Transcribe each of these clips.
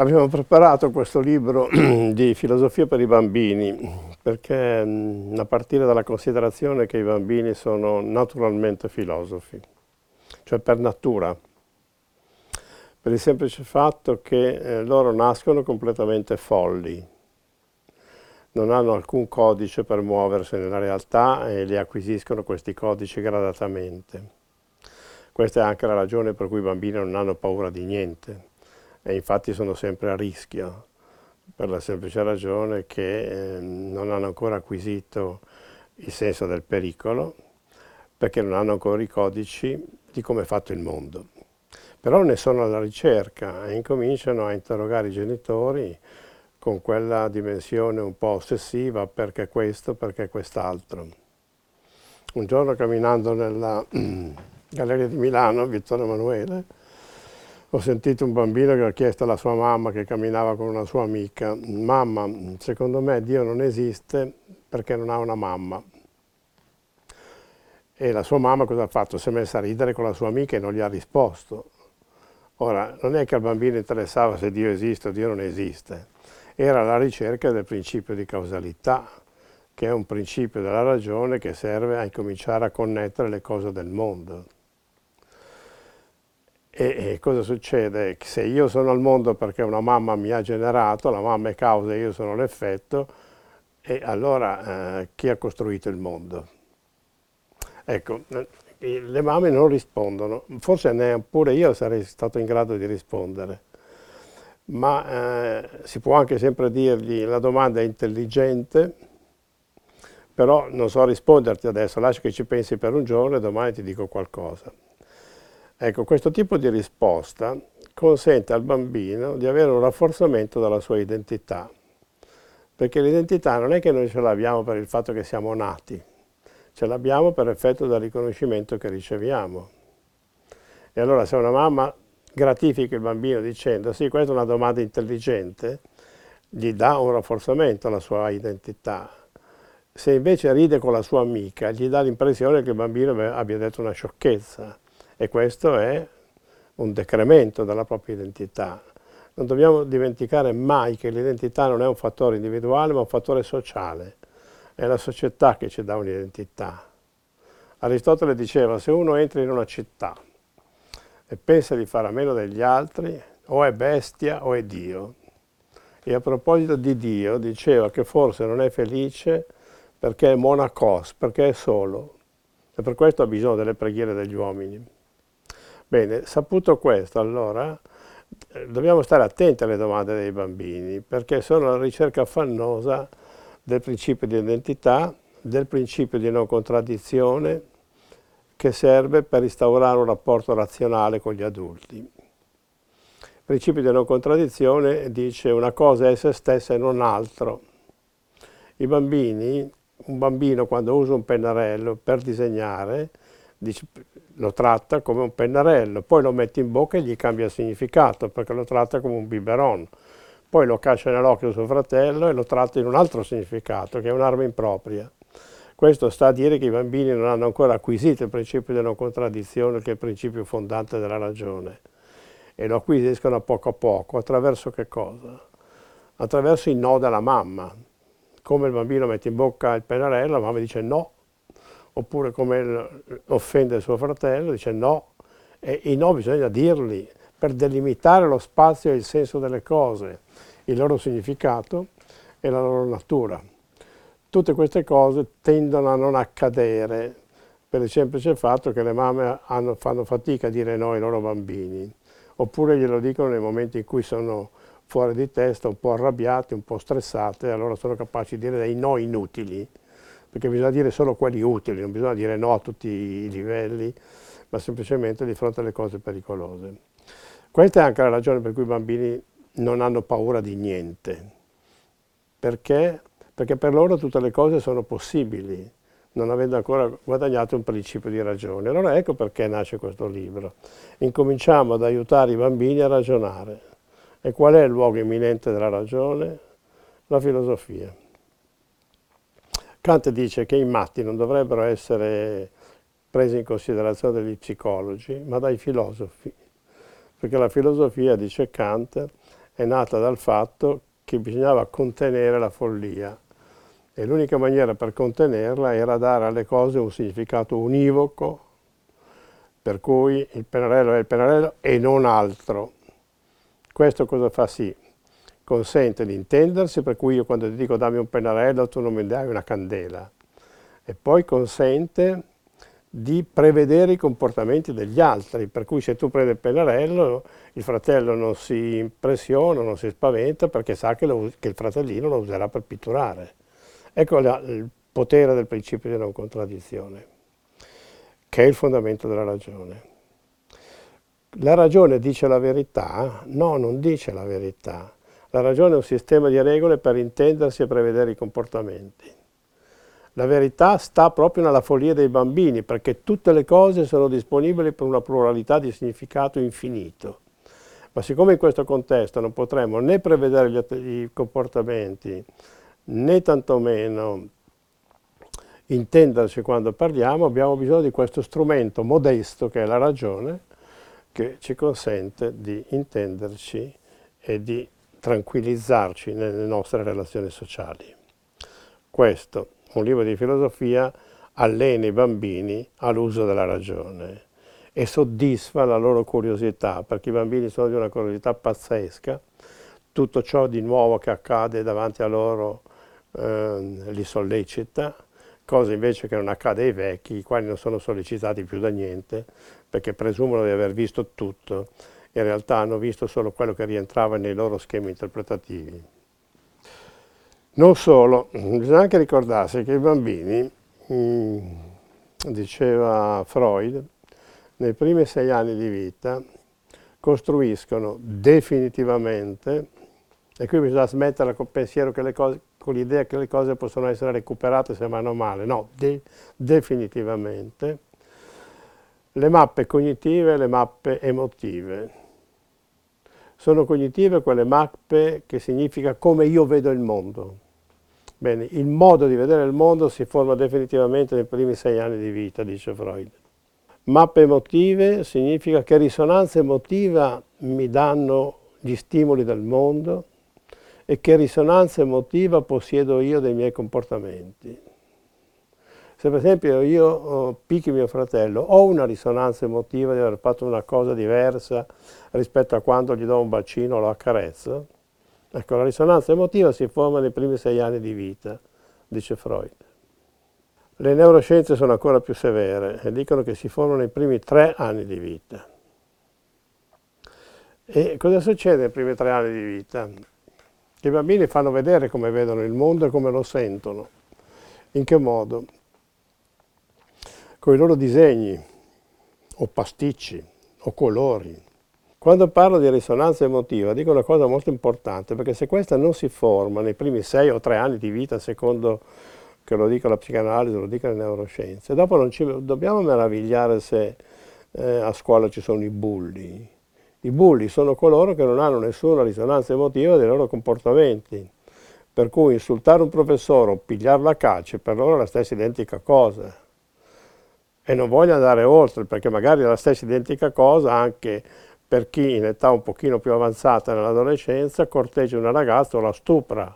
Abbiamo preparato questo libro di filosofia per i bambini perché a partire dalla considerazione che i bambini sono naturalmente filosofi, cioè per natura, per il semplice fatto che loro nascono completamente folli, non hanno alcun codice per muoversi nella realtà e li acquisiscono questi codici gradatamente. Questa è anche la ragione per cui i bambini non hanno paura di niente. E infatti sono sempre a rischio, per la semplice ragione che non hanno ancora acquisito il senso del pericolo, perché non hanno ancora i codici di come è fatto il mondo. Però ne sono alla ricerca e incominciano a interrogare i genitori con quella dimensione un po' ossessiva, perché questo, perché quest'altro. Un giorno camminando nella Galleria di Milano, Vittorio Emanuele, ho sentito un bambino che ha chiesto alla sua mamma, che camminava con una sua amica, «Mamma, secondo me Dio non esiste perché non ha una mamma». E la sua mamma cosa ha fatto? Si è messa a ridere con la sua amica e non gli ha risposto. Ora, non è che al bambino interessava se Dio esiste o Dio non esiste, era la ricerca del principio di causalità, che è un principio della ragione che serve a incominciare a connettere le cose del mondo. E cosa succede? Se io sono al mondo perché una mamma mi ha generato, la mamma è causa e io sono l'effetto, e allora chi ha costruito il mondo? Ecco, le mamme non rispondono, forse neppure io sarei stato in grado di rispondere, ma si può anche sempre dirgli la domanda è intelligente, però non so risponderti adesso, lascia che ci pensi per un giorno e domani ti dico qualcosa. Ecco, questo tipo di risposta consente al bambino di avere un rafforzamento della sua identità, perché l'identità non è che noi ce l'abbiamo per il fatto che siamo nati, ce l'abbiamo per effetto del riconoscimento che riceviamo. E allora se una mamma gratifica il bambino dicendo «sì, questa è una domanda intelligente», gli dà un rafforzamento alla sua identità. Se invece ride con la sua amica, gli dà l'impressione che il bambino abbia detto una sciocchezza. E questo è un decremento della propria identità. Non dobbiamo dimenticare mai che l'identità non è un fattore individuale, ma un fattore sociale. È la società che ci dà un'identità. Aristotele diceva, se uno entra in una città e pensa di fare a meno degli altri, o è bestia o è Dio. E a proposito di Dio, diceva che forse non è felice perché è monacos, perché è solo. E per questo ha bisogno delle preghiere degli uomini. Bene, saputo questo, allora, dobbiamo stare attenti alle domande dei bambini, perché sono la ricerca affannosa del principio di identità, del principio di non contraddizione, che serve per instaurare un rapporto razionale con gli adulti. Il principio di non contraddizione dice una cosa è se stessa e non altro. I bambini, un bambino quando usa un pennarello per disegnare, dice, lo tratta come un pennarello, poi lo mette in bocca e gli cambia il significato perché lo tratta come un biberon, poi lo caccia nell'occhio suo fratello e lo tratta in un altro significato che è un'arma impropria. Questo sta a dire che i bambini non hanno ancora acquisito il principio della non contraddizione, che è il principio fondante della ragione, e lo acquisiscono a poco, attraverso che cosa? Attraverso i no della mamma. Come il bambino mette in bocca il pennarello, la mamma dice no, oppure come offende il suo fratello, dice no, e i no bisogna dirli per delimitare lo spazio e il senso delle cose, il loro significato e la loro natura. Tutte queste cose tendono a non accadere per il semplice fatto che le mamme fanno fatica a dire no ai loro bambini, oppure glielo dicono nei momenti in cui sono fuori di testa, un po' arrabbiate, un po' stressate, allora sono capaci di dire dei no inutili, perché bisogna dire solo quelli utili, non bisogna dire no a tutti i livelli, ma semplicemente di fronte alle cose pericolose. Questa è anche la ragione per cui i bambini non hanno paura di niente. Perché? Perché per loro tutte le cose sono possibili, non avendo ancora guadagnato un principio di ragione. Allora ecco perché nasce questo libro. Incominciamo ad aiutare i bambini a ragionare. E qual è il luogo imminente della ragione? La filosofia. Kant dice che i matti non dovrebbero essere presi in considerazione dagli psicologi, ma dai filosofi, perché la filosofia, dice Kant, è nata dal fatto che bisognava contenere la follia e l'unica maniera per contenerla era dare alle cose un significato univoco, per cui il pennarello è il pennarello e non altro. Questo cosa fa sì? Consente di intendersi, per cui io quando ti dico dammi un pennarello tu non mi dai una candela, e poi consente di prevedere i comportamenti degli altri, per cui se tu prendi il pennarello il fratello non si impressiona, non si spaventa, perché sa che il fratellino lo userà per pitturare. Ecco il potere del principio di non contraddizione, che è il fondamento della ragione. La ragione dice la verità? No, non dice la verità. La ragione è un sistema di regole per intendersi e prevedere i comportamenti. La verità sta proprio nella follia dei bambini, perché tutte le cose sono disponibili per una pluralità di significato infinito. Ma siccome in questo contesto non potremo né prevedere i comportamenti, né tantomeno intenderci quando parliamo, abbiamo bisogno di questo strumento modesto che è la ragione, che ci consente di intenderci e di tranquillizzarci nelle nostre relazioni sociali. Questo. Un libro di filosofia allena i bambini all'uso della ragione e soddisfa la loro curiosità, perché i bambini sono di una curiosità pazzesca, tutto ciò di nuovo che accade davanti a loro li sollecita, cosa invece che non accade ai vecchi, i quali non sono sollecitati più da niente, perché presumono di aver visto tutto, in realtà hanno visto solo quello che rientrava nei loro schemi interpretativi. Non solo, bisogna anche ricordarsi che i bambini, diceva Freud, nei primi 6 anni di vita costruiscono definitivamente, e qui bisogna smetterla col pensiero che le cose, con l'idea che le cose possono essere recuperate se vanno male, no, definitivamente, le mappe cognitive e le mappe emotive. Sono cognitive quelle mappe che significa come io vedo il mondo. Bene, il modo di vedere il mondo si forma definitivamente nei primi 6 anni di vita, dice Freud. Mappe emotive significa che risonanza emotiva mi danno gli stimoli del mondo e che risonanza emotiva possiedo io dei miei comportamenti. Se per esempio io picchi mio fratello, ho una risonanza emotiva di aver fatto una cosa diversa rispetto a quando gli do un bacino o lo accarezzo. Ecco, la risonanza emotiva si forma nei primi 6 anni di vita, dice Freud. Le neuroscienze sono ancora più severe e dicono che si formano nei primi 3 anni di vita. E cosa succede nei primi 3 anni di vita? Che i bambini fanno vedere come vedono il mondo e come lo sentono. In che modo? Con i loro disegni, o pasticci, o colori. Quando parlo di risonanza emotiva dico una cosa molto importante, perché se questa non si forma nei primi 6 o 3 anni di vita, secondo che lo dica la psicanalisi, lo dica le neuroscienze, dopo non ci dobbiamo meravigliare se a scuola ci sono i bulli. I bulli sono coloro che non hanno nessuna risonanza emotiva dei loro comportamenti, per cui insultare un professore o pigliarla a calci per loro è la stessa identica cosa. E non voglio andare oltre, perché magari è la stessa identica cosa anche per chi in età un pochino più avanzata nell'adolescenza corteggia una ragazza o la stupra.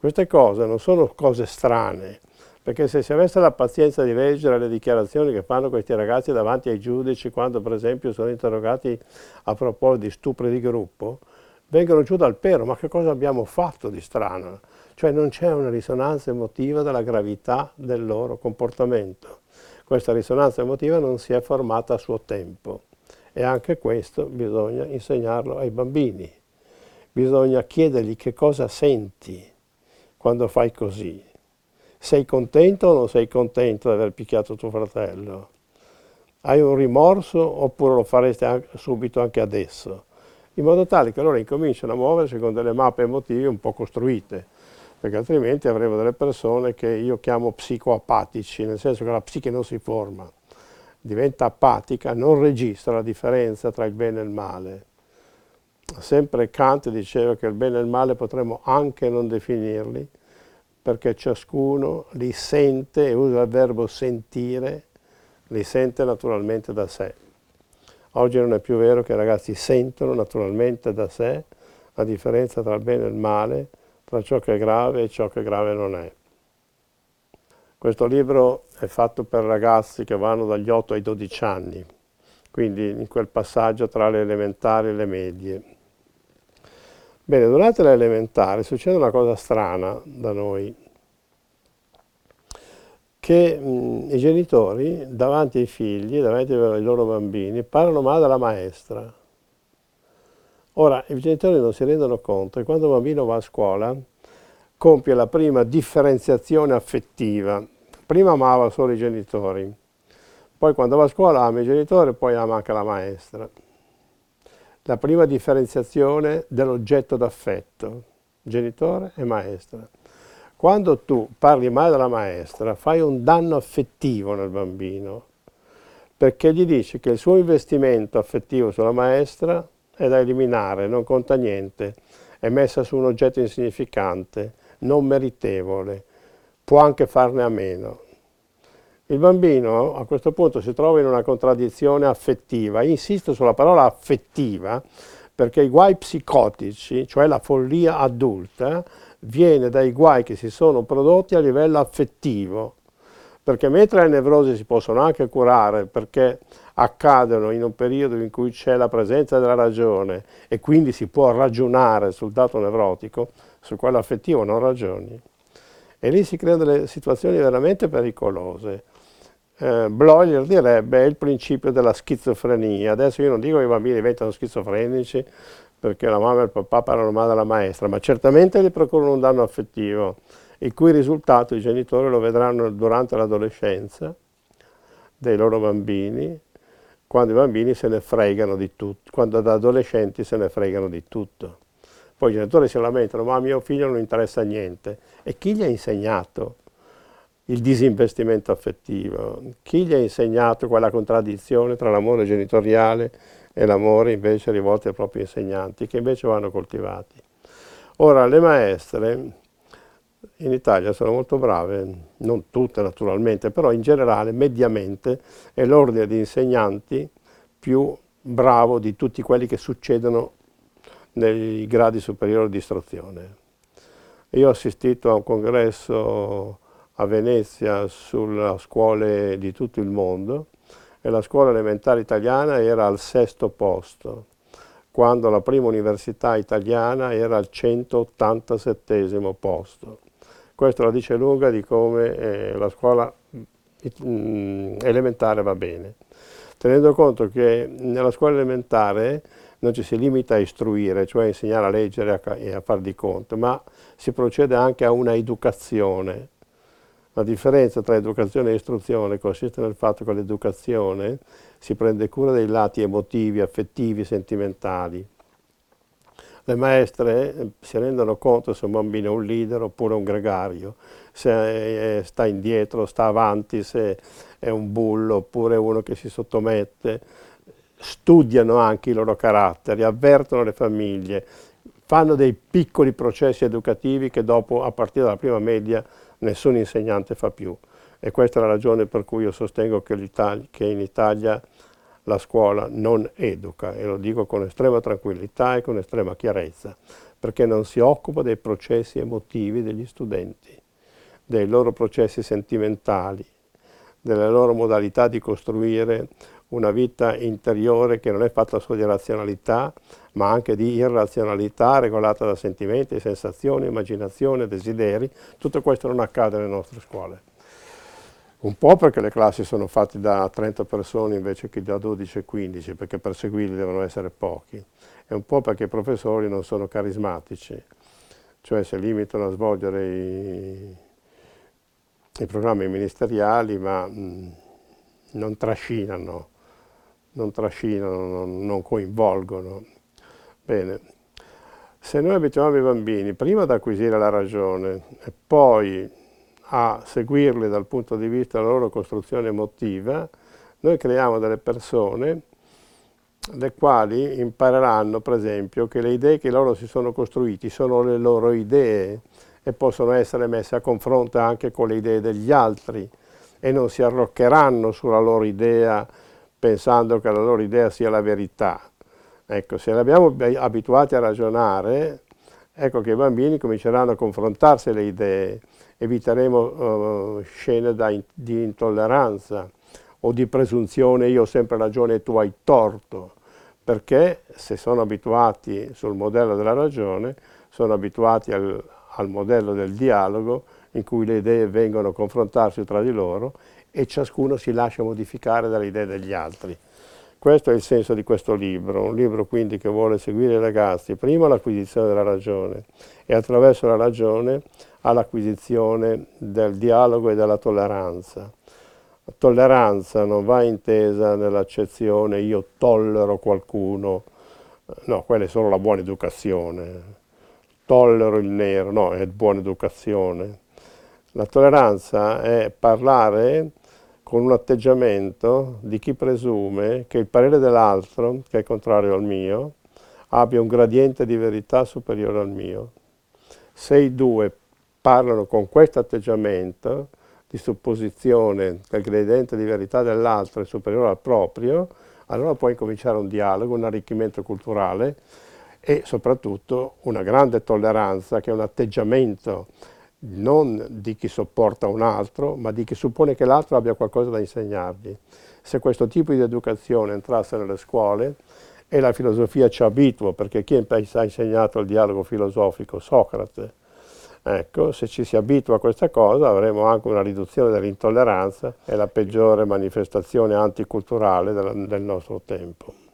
Queste cose non sono cose strane, perché se si avesse la pazienza di leggere le dichiarazioni che fanno questi ragazzi davanti ai giudici quando per esempio sono interrogati a proposito di stupri di gruppo, vengono giù dal pero, ma che cosa abbiamo fatto di strano? Cioè non c'è una risonanza emotiva della gravità del loro comportamento. Questa risonanza emotiva non si è formata a suo tempo. E anche questo bisogna insegnarlo ai bambini. Bisogna chiedergli che cosa senti quando fai così. Sei contento o non sei contento di aver picchiato tuo fratello? Hai un rimorso oppure lo faresti subito anche adesso? In modo tale che loro incominciano a muoversi con delle mappe emotive un po' costruite, perché altrimenti avremo delle persone che io chiamo psicoapatici, nel senso che la psiche non si forma. Diventa apatica, non registra la differenza tra il bene e il male. Sempre Kant diceva che il bene e il male potremmo anche non definirli, perché ciascuno li sente, e usa il verbo sentire, li sente naturalmente da sé. Oggi non è più vero che i ragazzi sentono naturalmente da sé la differenza tra il bene e il male, tra ciò che è grave e ciò che grave non è. Questo libro è fatto per ragazzi che vanno dagli 8 ai 12 anni, quindi in quel passaggio tra le elementari e le medie. Bene, durante l'elementare succede una cosa strana da noi, che i genitori davanti ai figli, davanti ai loro bambini, parlano male della maestra. Ora, i genitori non si rendono conto che quando un bambino va a scuola compie la prima differenziazione affettiva. Prima amava solo i genitori, poi quando va a scuola ama i genitori e poi ama anche la maestra. La prima differenziazione dell'oggetto d'affetto, genitore e maestra. Quando tu parli male della maestra fai un danno affettivo nel bambino, perché gli dici che il suo investimento affettivo sulla maestra è da eliminare, non conta niente, è messa su un oggetto insignificante, non meritevole, può anche farne a meno. Il bambino a questo punto si trova in una contraddizione affettiva. Io insisto sulla parola affettiva perché i guai psicotici, cioè la follia adulta, viene dai guai che si sono prodotti a livello affettivo, perché mentre le nevrosi si possono anche curare perché accadono in un periodo in cui c'è la presenza della ragione e quindi si può ragionare sul dato nevrotico, su quello affettivo non ragioni. E lì si creano delle situazioni veramente pericolose. Bleuler direbbe è il principio della schizofrenia. Adesso io non dico che i bambini diventano schizofrenici perché la mamma e il papà parlano male alla maestra, ma certamente gli procurano un danno affettivo, il cui risultato i genitori lo vedranno durante l'adolescenza dei loro bambini, quando i bambini se ne fregano di tutto, quando da adolescenti se ne fregano di tutto. Poi i genitori si lamentano, ma a mio figlio non interessa niente. E chi gli ha insegnato il disinvestimento affettivo? Chi gli ha insegnato quella contraddizione tra l'amore genitoriale e l'amore invece rivolto ai propri insegnanti, che invece vanno coltivati? Ora, le maestre in Italia sono molto brave, non tutte naturalmente, però in generale, mediamente, è l'ordine di insegnanti più bravo di tutti quelli che succedono nei gradi superiori di istruzione. Io ho assistito a un congresso a Venezia sulle scuole di tutto il mondo e la scuola elementare italiana era al 6° posto, quando la prima università italiana era al 187° posto. Questo la dice lunga di come la scuola elementare va bene, tenendo conto che nella scuola elementare non ci si limita a istruire, cioè a insegnare a leggere e a far di conto, ma si procede anche a una educazione. La differenza tra educazione e istruzione consiste nel fatto che l'educazione si prende cura dei lati emotivi, affettivi, sentimentali. Le maestre si rendono conto se un bambino è un leader oppure un gregario, se sta indietro, sta avanti, se è un bullo oppure uno che si sottomette. Studiano anche i loro caratteri, avvertono le famiglie, fanno dei piccoli processi educativi che dopo, a partire dalla prima media, nessun insegnante fa più. E questa è la ragione per cui io sostengo che in Italia la scuola non educa, e lo dico con estrema tranquillità e con estrema chiarezza, perché non si occupa dei processi emotivi degli studenti, dei loro processi sentimentali, delle loro modalità di costruire una vita interiore che non è fatta solo di razionalità, ma anche di irrazionalità regolata da sentimenti, sensazioni, immaginazione, desideri. Tutto questo non accade nelle nostre scuole. Un po' perché le classi sono fatte da 30 persone invece che da 12 e 15, perché per seguirli devono essere pochi, e un po' perché i professori non sono carismatici, cioè si limitano a svolgere i programmi ministeriali, ma non coinvolgono. Bene, se noi abituiamo i bambini prima ad acquisire la ragione e poi a seguirli dal punto di vista della loro costruzione emotiva, noi creiamo delle persone le quali impareranno, per esempio, che le idee che loro si sono costruiti sono le loro idee e possono essere messe a confronto anche con le idee degli altri, e non si arroccheranno sulla loro idea pensando che la loro idea sia la verità, Ecco, se li abbiamo abituati a ragionare, ecco che i bambini cominceranno a confrontarsi le idee, eviteremo scene di intolleranza o di presunzione, io ho sempre ragione e tu hai torto, perché se sono abituati sul modello della ragione, sono abituati al modello del dialogo in cui le idee vengono a confrontarsi tra di loro e ciascuno si lascia modificare dalle idee degli altri. Questo è il senso di questo libro, un libro quindi che vuole seguire i ragazzi, prima l'acquisizione della ragione e attraverso la ragione all'acquisizione del dialogo e della tolleranza. La tolleranza non va intesa nell'accezione io tollero qualcuno, no, quella è solo la buona educazione, tollero il nero, no, è buona educazione. La tolleranza è parlare con un atteggiamento di chi presume che il parere dell'altro, che è contrario al mio, abbia un gradiente di verità superiore al mio. Se i due parlano con questo atteggiamento di supposizione che il gradiente di verità dell'altro è superiore al proprio, allora può incominciare un dialogo, un arricchimento culturale e soprattutto una grande tolleranza, che è un atteggiamento non di chi sopporta un altro, ma di chi suppone che l'altro abbia qualcosa da insegnargli. Se questo tipo di educazione entrasse nelle scuole, e la filosofia ci abitua, perché chi ha insegnato il dialogo filosofico? Socrate. Ecco, se ci si abitua a questa cosa avremo anche una riduzione dell'intolleranza, è la peggiore manifestazione anticulturale del nostro tempo.